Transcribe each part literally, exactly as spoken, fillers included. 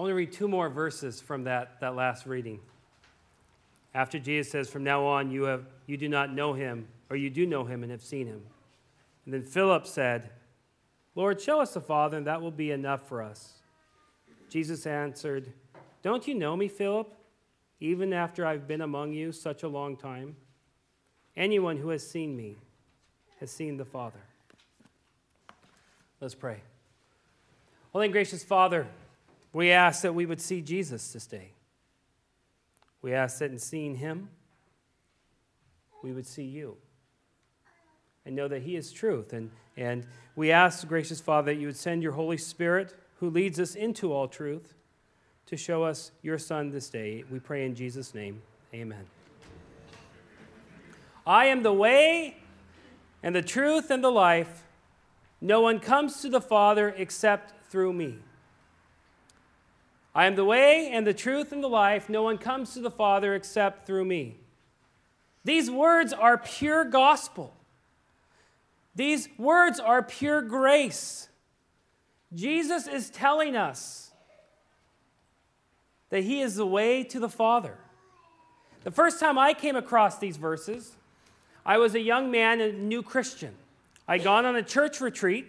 I want to read two more verses from that, that last reading. After Jesus says, from now on, you have you do not know him, or you do know him and have seen him. And then Philip said, Lord, show us the Father, and that will be enough for us. Jesus answered, don't you know me, Philip, even after I've been among you such a long time? Anyone who has seen me has seen the Father. Let's pray. Holy and gracious Father, we ask that we would see Jesus this day. We ask that in seeing him, we would see you and know that he is truth. And, and we ask, gracious Father, that you would send your Holy Spirit, who leads us into all truth, to show us your Son this day. We pray in Jesus' name. Amen. I am the way and the truth and the life. No one comes to the Father except through me. I am the way and the truth and the life. No one comes to the Father except through me. These words are pure gospel. These words are pure grace. Jesus is telling us that he is the way to the Father. The first time I came across these verses, I was a young man and a new Christian. I'd gone on a church retreat,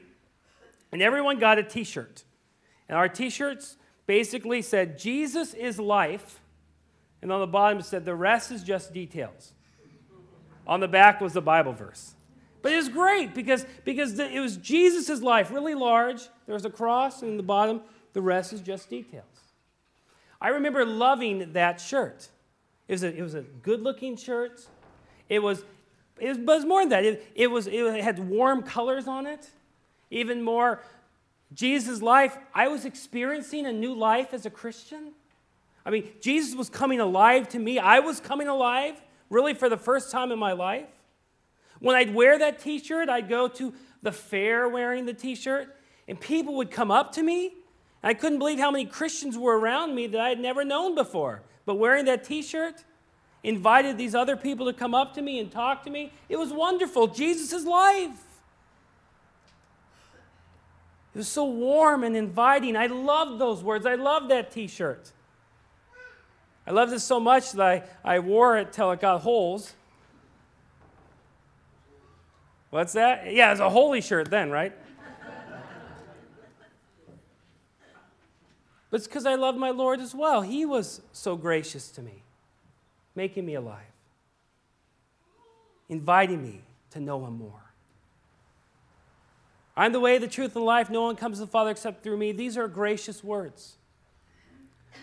and everyone got a T-shirt. And our T-shirts basically said, Jesus is life, and on the bottom it said, the rest is just details. On the back was the Bible verse. But it was great because, because the, it was Jesus' life, really large. There was a cross, and in the bottom, the rest is just details. I remember loving that shirt. It was a, it was a good-looking shirt. It was, it was, but it was more than that. It, it, was, it had warm colors on it, even more Jesus' life. I was experiencing a new life as a Christian. I mean, Jesus was coming alive to me. I was coming alive, really, for the first time in my life. When I'd wear that T-shirt, I'd go to the fair wearing the T-shirt, and people would come up to me. I couldn't believe how many Christians were around me that I had never known before. But wearing that T-shirt invited these other people to come up to me and talk to me. It was wonderful. Jesus' life. It was so warm and inviting. I loved those words. I loved that T-shirt. I loved it so much that I, I wore it till it got holes. What's that? Yeah, it was a holy shirt then, right? But it's because I love my Lord as well. He was so gracious to me, making me alive, inviting me to know him more. I'm the way, the truth, and life. No one comes to the Father except through me. These are gracious words.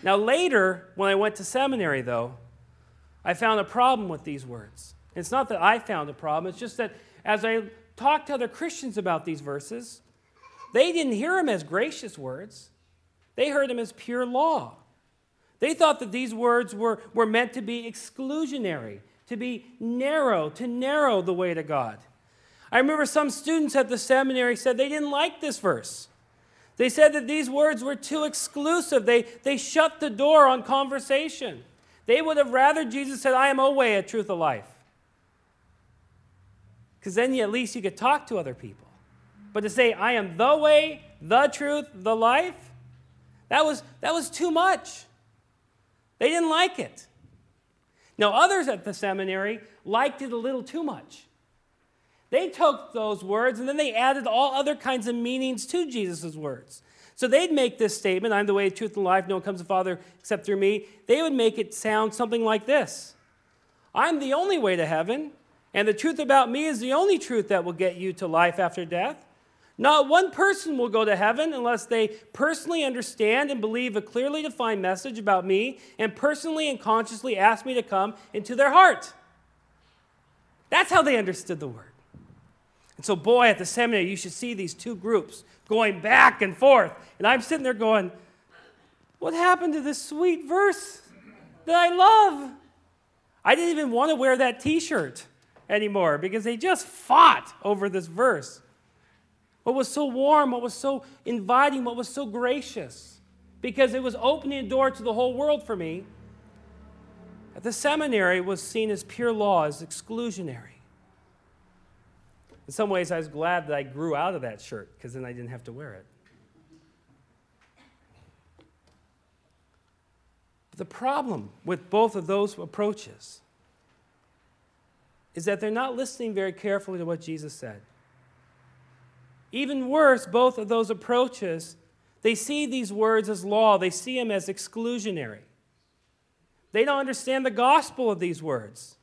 Now, later, when I went to seminary, though, I found a problem with these words. And it's not that I found a problem. It's just that as I talked to other Christians about these verses, they didn't hear them as gracious words. They heard them as pure law. They thought that these words were, were meant to be exclusionary, to be narrow, to narrow the way to God. I remember some students at the seminary said they didn't like this verse. They said that these words were too exclusive. They, they shut the door on conversation. They would have rather Jesus said, I am a way, a truth, a life. Because then at least you could talk to other people. But to say, I am the way, the truth, the life, That was, that was too much. They didn't like it. Now, others at the seminary liked it a little too much. They took those words, and then they added all other kinds of meanings to Jesus' words. So they'd make this statement, I'm the way, truth, and life. No one comes to the Father except through me. They would make it sound something like this. I'm the only way to heaven, and the truth about me is the only truth that will get you to life after death. Not one person will go to heaven unless they personally understand and believe a clearly defined message about me and personally and consciously ask me to come into their heart. That's how they understood the word. And so, boy, at the seminary, you should see these two groups going back and forth. And I'm sitting there going, what happened to this sweet verse that I love? I didn't even want to wear that T-shirt anymore because they just fought over this verse. What was so warm, what was so inviting, what was so gracious, because it was opening a door to the whole world for me. At the seminary, was seen as pure law, as exclusionary. In some ways, I was glad that I grew out of that shirt, because then I didn't have to wear it. The problem with both of those approaches is that they're not listening very carefully to what Jesus said. Even worse, both of those approaches, they see these words as law. They see them as exclusionary. They don't understand the gospel of these words.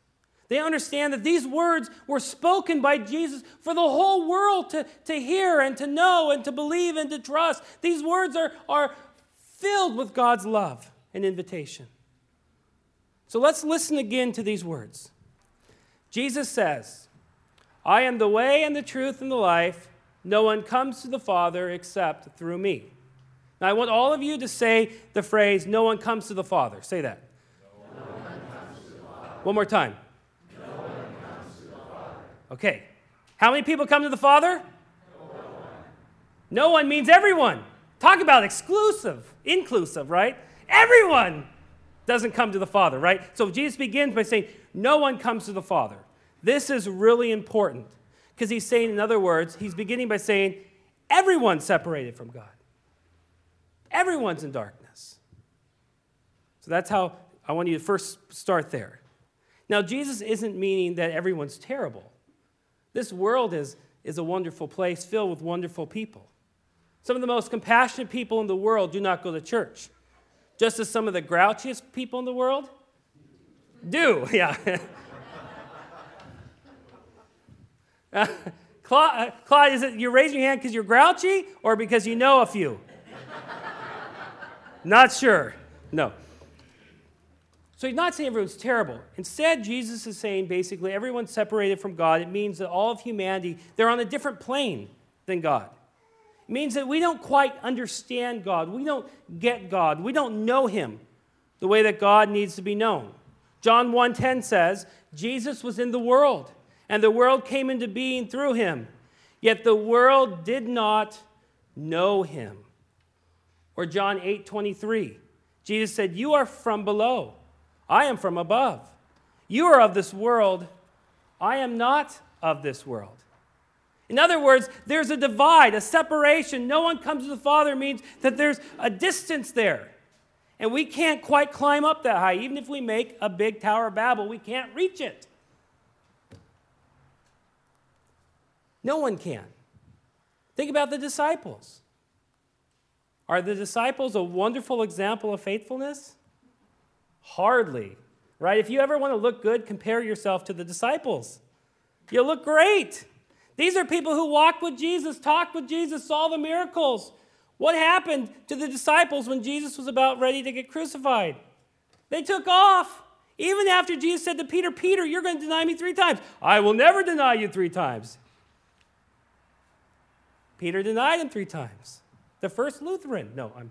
They understand that these words were spoken by Jesus for the whole world to, to hear and to know and to believe and to trust. These words are, are filled with God's love and invitation. So let's listen again to these words. Jesus says, "I am the way and the truth and the life. No one comes to the Father except through me." Now I want all of you to say the phrase, "No one comes to the Father." Say that. No one comes to the Father. One more time. Okay. How many people come to the Father? No one. No one means everyone. Talk about exclusive, inclusive, right? Everyone doesn't come to the Father, right? So Jesus begins by saying, no one comes to the Father. This is really important because he's saying, in other words, he's beginning by saying, everyone's separated from God. Everyone's in darkness. So that's how I want you to first start there. Now, Jesus isn't meaning that everyone's terrible. This world is, is a wonderful place filled with wonderful people. Some of the most compassionate people in the world do not go to church, just as some of the grouchiest people in the world do. Yeah. uh, Claude, Claude, is it you're raising your hand because you're grouchy or because you know a few? Not sure. No. So he's not saying everyone's terrible. Instead, Jesus is saying basically everyone's separated from God. It means that all of humanity, they're on a different plane than God. It means that we don't quite understand God. We don't get God. We don't know him the way that God needs to be known. John one ten says, Jesus was in the world, and the world came into being through him. Yet the world did not know him. Or John eight twenty-three, Jesus said, "You are from below. I am from above. You are of this world. I am not of this world." In other words, there's a divide, a separation. No one comes to the Father means that there's a distance there. And we can't quite climb up that high. Even if we make a big Tower of Babel, we can't reach it. No one can. Think about the disciples. Are the disciples a wonderful example of faithfulness? Hardly, right? If you ever want to look good, compare yourself to the disciples. You look great. These are people who walked with Jesus, talked with Jesus, saw the miracles. What happened to the disciples when Jesus was about ready to get crucified? They took off. Even after Jesus said to Peter, "Peter, you're going to deny me three times." "I will never deny you three times." Peter denied him three times. The first Lutheran. No, I'm...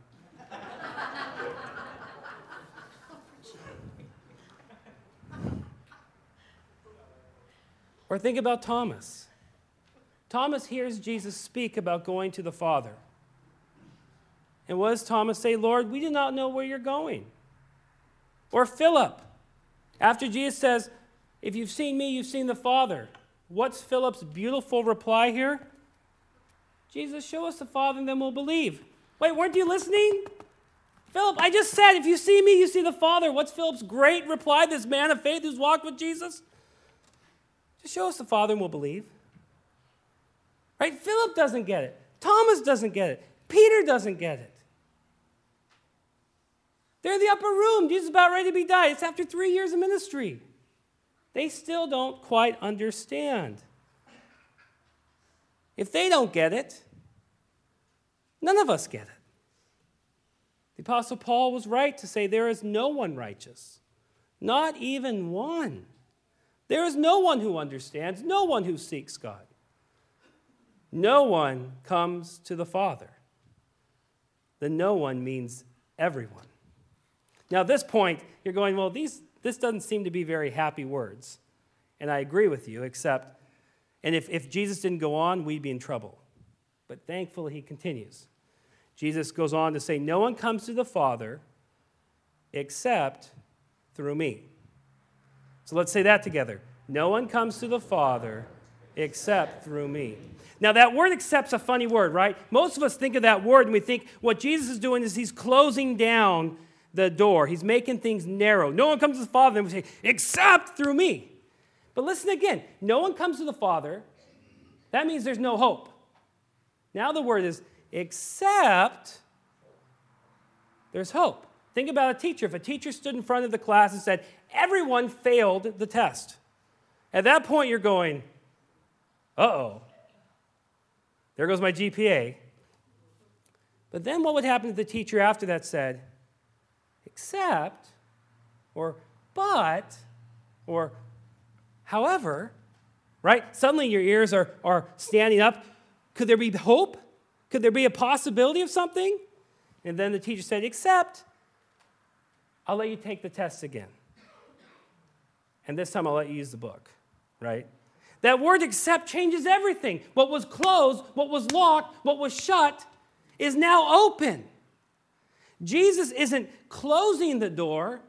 Or think about Thomas. Thomas hears Jesus speak about going to the Father. And what does Thomas say? "Lord, we do not know where you're going." Or Philip. After Jesus says, "If you've seen me, you've seen the Father." What's Philip's beautiful reply here? "Jesus, show us the Father and then we'll believe." Wait, weren't you listening? Philip, I just said, if you see me, you see the Father. What's Philip's great reply, this man of faith who's walked with Jesus? "Show us the Father and we'll believe." Right? Philip doesn't get it. Thomas doesn't get it. Peter doesn't get it. They're in the upper room. Jesus is about ready to be died. It's after three years of ministry. They still don't quite understand. If they don't get it, none of us get it. The Apostle Paul was right to say there is no one righteous, not even one. There is no one who understands, no one who seeks God. No one comes to the Father. The no one means everyone. Now at this point, you're going, well, these this doesn't seem to be very happy words. And I agree with you, except, and if, if Jesus didn't go on, we'd be in trouble. But thankfully, he continues. Jesus goes on to say, no one comes to the Father except through me. So let's say that together. No one comes to the Father except through me. Now that word "except's" a funny word, right? Most of us think of that word and we think what Jesus is doing is he's closing down the door. He's making things narrow. No one comes to the Father and we say, except through me. But listen again. No one comes to the Father. That means there's no hope. Now the word is, except there's hope. Think about a teacher. If a teacher stood in front of the class and said, everyone failed the test. At that point, you're going, uh-oh. There goes my G P A. But then what would happen if the teacher after that said, except, or but, or however, right? Suddenly your ears are, are standing up. Could there be hope? Could there be a possibility of something? And then the teacher said, except, I'll let you take the test again. And this time I'll let you use the book, right? That word except changes everything. What was closed, what was locked, what was shut is now open. Jesus isn't closing the door,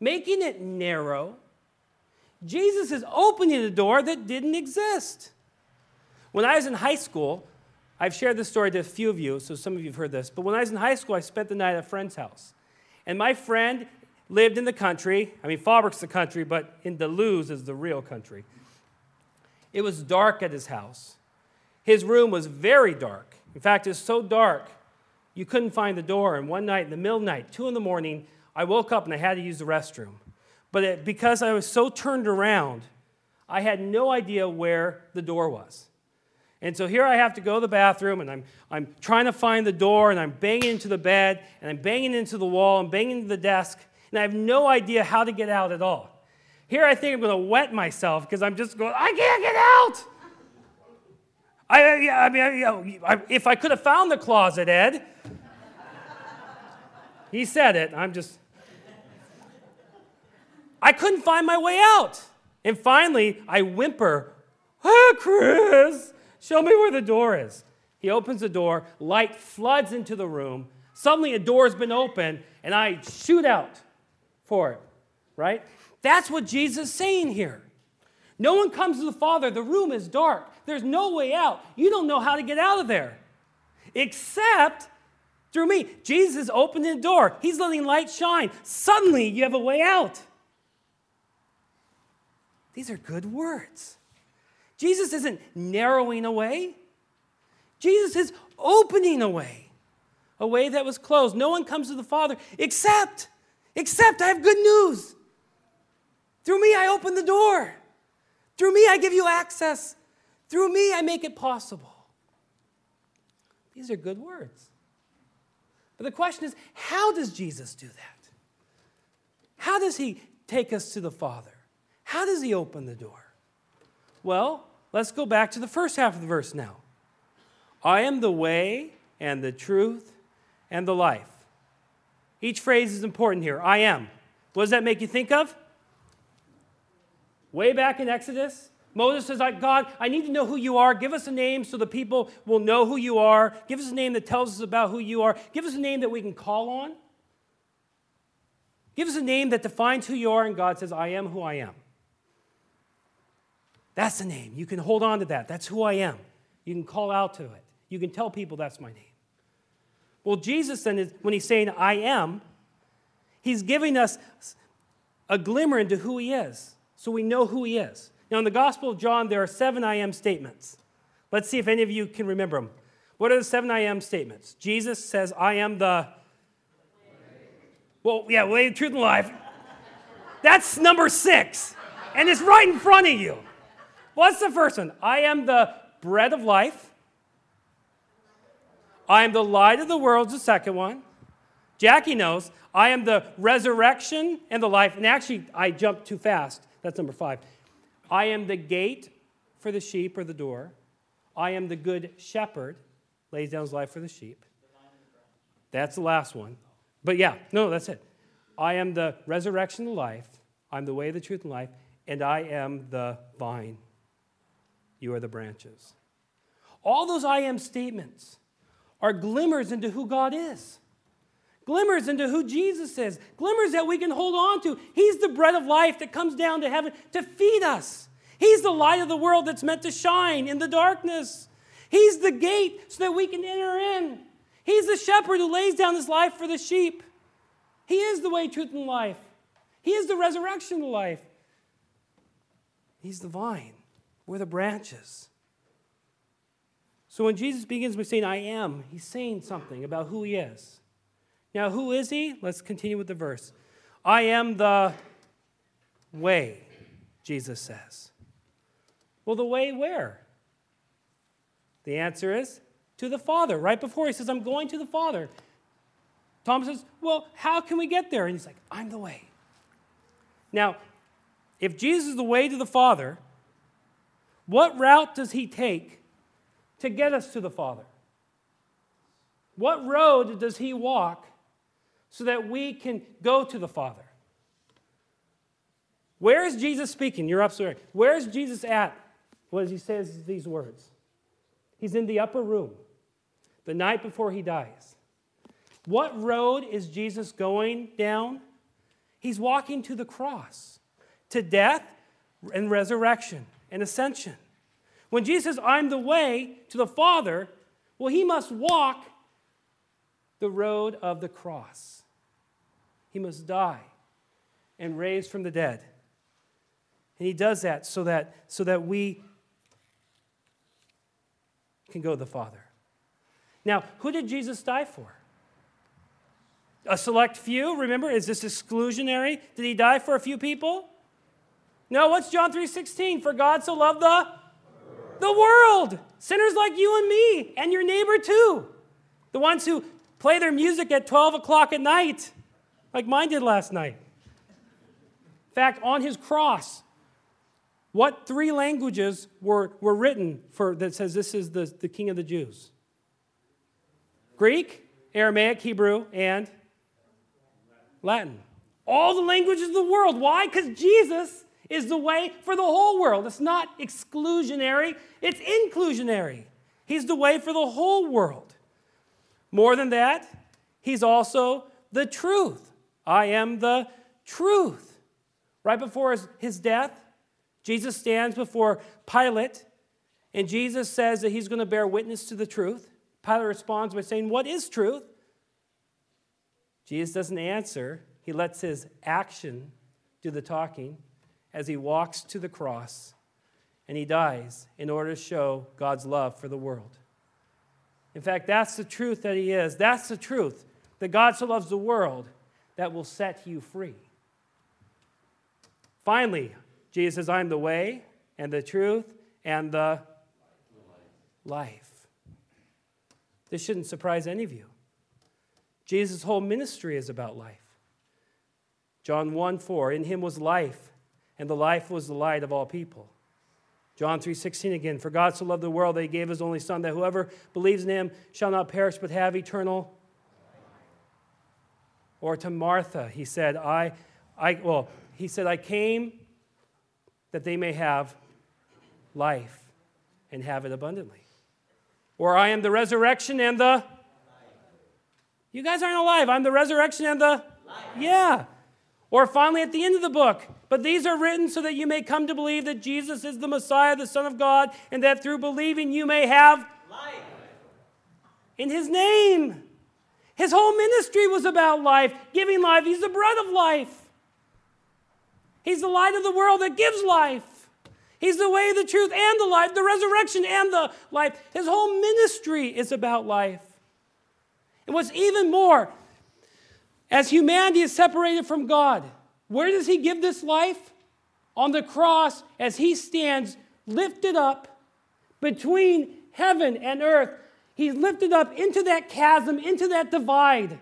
making it narrow. Jesus is opening the door that didn't exist. When I was in high school, I've shared this story to a few of you, so some of you have heard this, but when I was in high school, I spent the night at a friend's house. And my friend lived in the country. I mean, Faubourg's the country, but in Duluth is the real country. It was dark at his house. His room was very dark. In fact, it was so dark, you couldn't find the door. And one night, in the middle of the night, two in the morning, I woke up and I had to use the restroom. But it, because I was so turned around, I had no idea where the door was. And so here I have to go to the bathroom, and I'm, I'm trying to find the door, and I'm banging into the bed, and I'm banging into the wall, and banging into the desk, and I have no idea how to get out at all. Here I think I'm going to wet myself because I'm just going, I can't get out! I, I mean, I, I, if I could have found the closet, Ed. He said it. I'm just... I couldn't find my way out. And finally, I whimper, ah, Chris, show me where the door is. He opens the door. Light floods into the room. Suddenly, a door's been opened, and I shoot out for it, right? That's what Jesus is saying here. No one comes to the Father. The room is dark. There's no way out. You don't know how to get out of there except through me. Jesus is opening the door. He's letting light shine. Suddenly, you have a way out. These are good words. Jesus isn't narrowing a way. Jesus is opening a way, a way that was closed. No one comes to the Father except, except I have good news. Through me, I open the door. Through me, I give you access. Through me, I make it possible. These are good words. But the question is, how does Jesus do that? How does he take us to the Father? How does he open the door? Well, let's go back to the first half of the verse now. I am the way and the truth and the life. Each phrase is important here. I am. What does that make you think of? Way back in Exodus, Moses says, God, I need to know who you are. Give us a name so the people will know who you are. Give us a name that tells us about who you are. Give us a name that we can call on. Give us a name that defines who you are, and God says, I am who I am. That's the name. You can hold on to that. That's who I am. You can call out to it. You can tell people that's my name. Well, Jesus then, is, when he's saying, I am, he's giving us a glimmer into who he is. So we know who he is. Now, in the Gospel of John, there are seven I am statements. Let's see if any of you can remember them. What are the seven I am statements? Jesus says, I am the... Well, yeah, way, truth, and life. That's number six. And it's right in front of you. What's the first one? I am the bread of life. I am the light of the world, the second one. Jackie knows. I am the resurrection and the life. And actually, I jumped too fast. That's number five. I am the gate for the sheep or the door. I am the good shepherd, lays down his life for the sheep. That's the last one. But yeah, no, that's it. I am the resurrection and the life. I'm the way, the truth, and life. And I am the vine. You are the branches. All those I am statements are glimmers into who God is. Glimmers into who Jesus is. Glimmers that we can hold on to. He's the bread of life that comes down to heaven to feed us. He's the light of the world that's meant to shine in the darkness. He's the gate so that we can enter in. He's the shepherd who lays down his life for the sheep. He is the way, truth, and life. He is the resurrection of life. He's the vine. We're the branches. So when Jesus begins by saying, I am, he's saying something about who he is. Now, who is he? Let's continue with the verse. I am the way, Jesus says. Well, the way where? The answer is to the Father. Right before he says, I'm going to the Father. Thomas says, well, how can we get there? And he's like, I'm the way. Now, if Jesus is the way to the Father, what route does he take to get us to the Father? What road does he walk so that we can go to the Father? Where is Jesus speaking? You're absolutely right. Where is Jesus at when he says these words? He's in the upper room the night before he dies. What road is Jesus going down? He's walking to the cross, to death and resurrection and ascension. When Jesus says, I'm the way to the Father, well, he must walk the road of the cross. He must die and raise from the dead. And he does that so that, so that we can go to the Father. Now, who did Jesus die for? A select few, remember, is this exclusionary? Did he die for a few people? No, what's John three sixteen? For God so loved the, the world. Sinners like you and me and your neighbor too. The ones who play their music at twelve o'clock at night, like mine did last night. In fact, on his cross, what three languages were, were written for that says this is the, the King of the Jews? Greek, Aramaic, Hebrew, and Latin. All the languages of the world. Why? Because Jesus is the way for the whole world. It's not exclusionary, it's inclusionary. He's the way for the whole world. More than that, he's also the truth. I am the truth. Right before his, his death, Jesus stands before Pilate, and Jesus says that he's going to bear witness to the truth. Pilate responds by saying, what is truth? Jesus doesn't answer. He lets his action do the talking as he walks to the cross and he dies in order to show God's love for the world. In fact, that's the truth that he is. That's the truth that God so loves the world that will set you free. Finally, Jesus says, I am the way and the truth and the life. This shouldn't surprise any of you. Jesus' whole ministry is about life. John one four, in him was life, and the life was the light of all people. John three sixteen again, for God so loved the world that he gave his only Son, that whoever believes in him shall not perish but have eternal life. Or to Martha, he said, I, I, well, he said, I came that they may have life and have it abundantly. Or I am the resurrection and the life. You guys aren't alive. I'm the resurrection and the life. Yeah. Or finally at the end of the book. But these are written so that you may come to believe that Jesus is the Messiah, the Son of God, and that through believing you may have life. In his name. His whole ministry was about life, giving life. He's the bread of life. He's the light of the world that gives life. He's the way, the truth, and the life, the resurrection and the life. His whole ministry is about life. And what's even more, as humanity is separated from God, where does he give this life? On the cross, as he stands lifted up between heaven and earth. He's lifted up into that chasm, into that divide,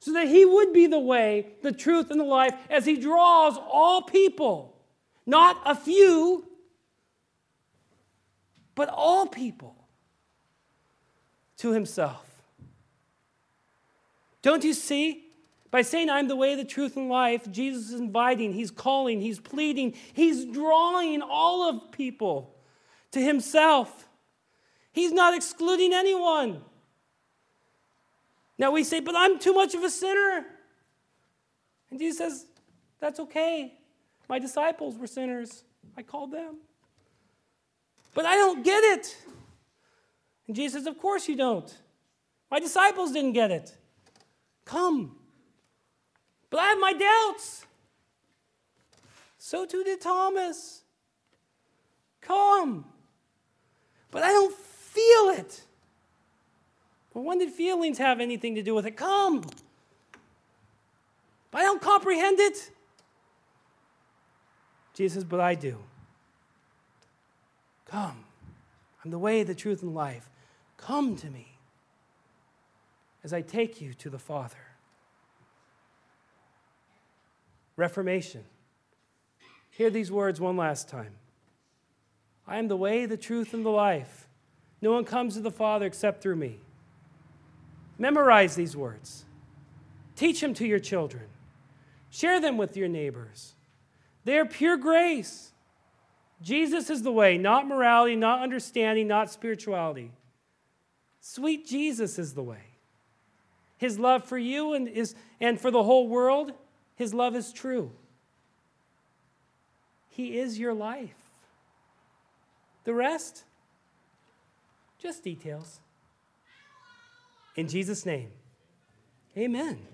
so that he would be the way, the truth, and the life as he draws all people. Not a few, but all people to himself. Don't you see? By saying, I'm the way, the truth, and life, Jesus is inviting, he's calling, he's pleading, he's drawing all of people to himself. He's not excluding anyone. Now we say, but I'm too much of a sinner. And Jesus says, that's okay. My disciples were sinners. I called them. But I don't get it. And Jesus says, of course you don't. My disciples didn't get it. Come, But I have my doubts. So too did Thomas. Come. But I don't feel it. But when did feelings have anything to do with it? Come. But I don't comprehend it. Jesus says, but I do. Come. I'm the way, the truth, and life. Come to me as I take you to the Father. Reformation. Hear these words one last time. I am the way, the truth, and the life. No one comes to the Father except through me. Memorize these words. Teach them to your children. Share them with your neighbors. They are pure grace. Jesus is the way, not morality, not understanding, not spirituality. Sweet Jesus is the way. His love for you and, is, and for the whole world, his love is true. He is your life. The rest, just details. In Jesus' name, amen.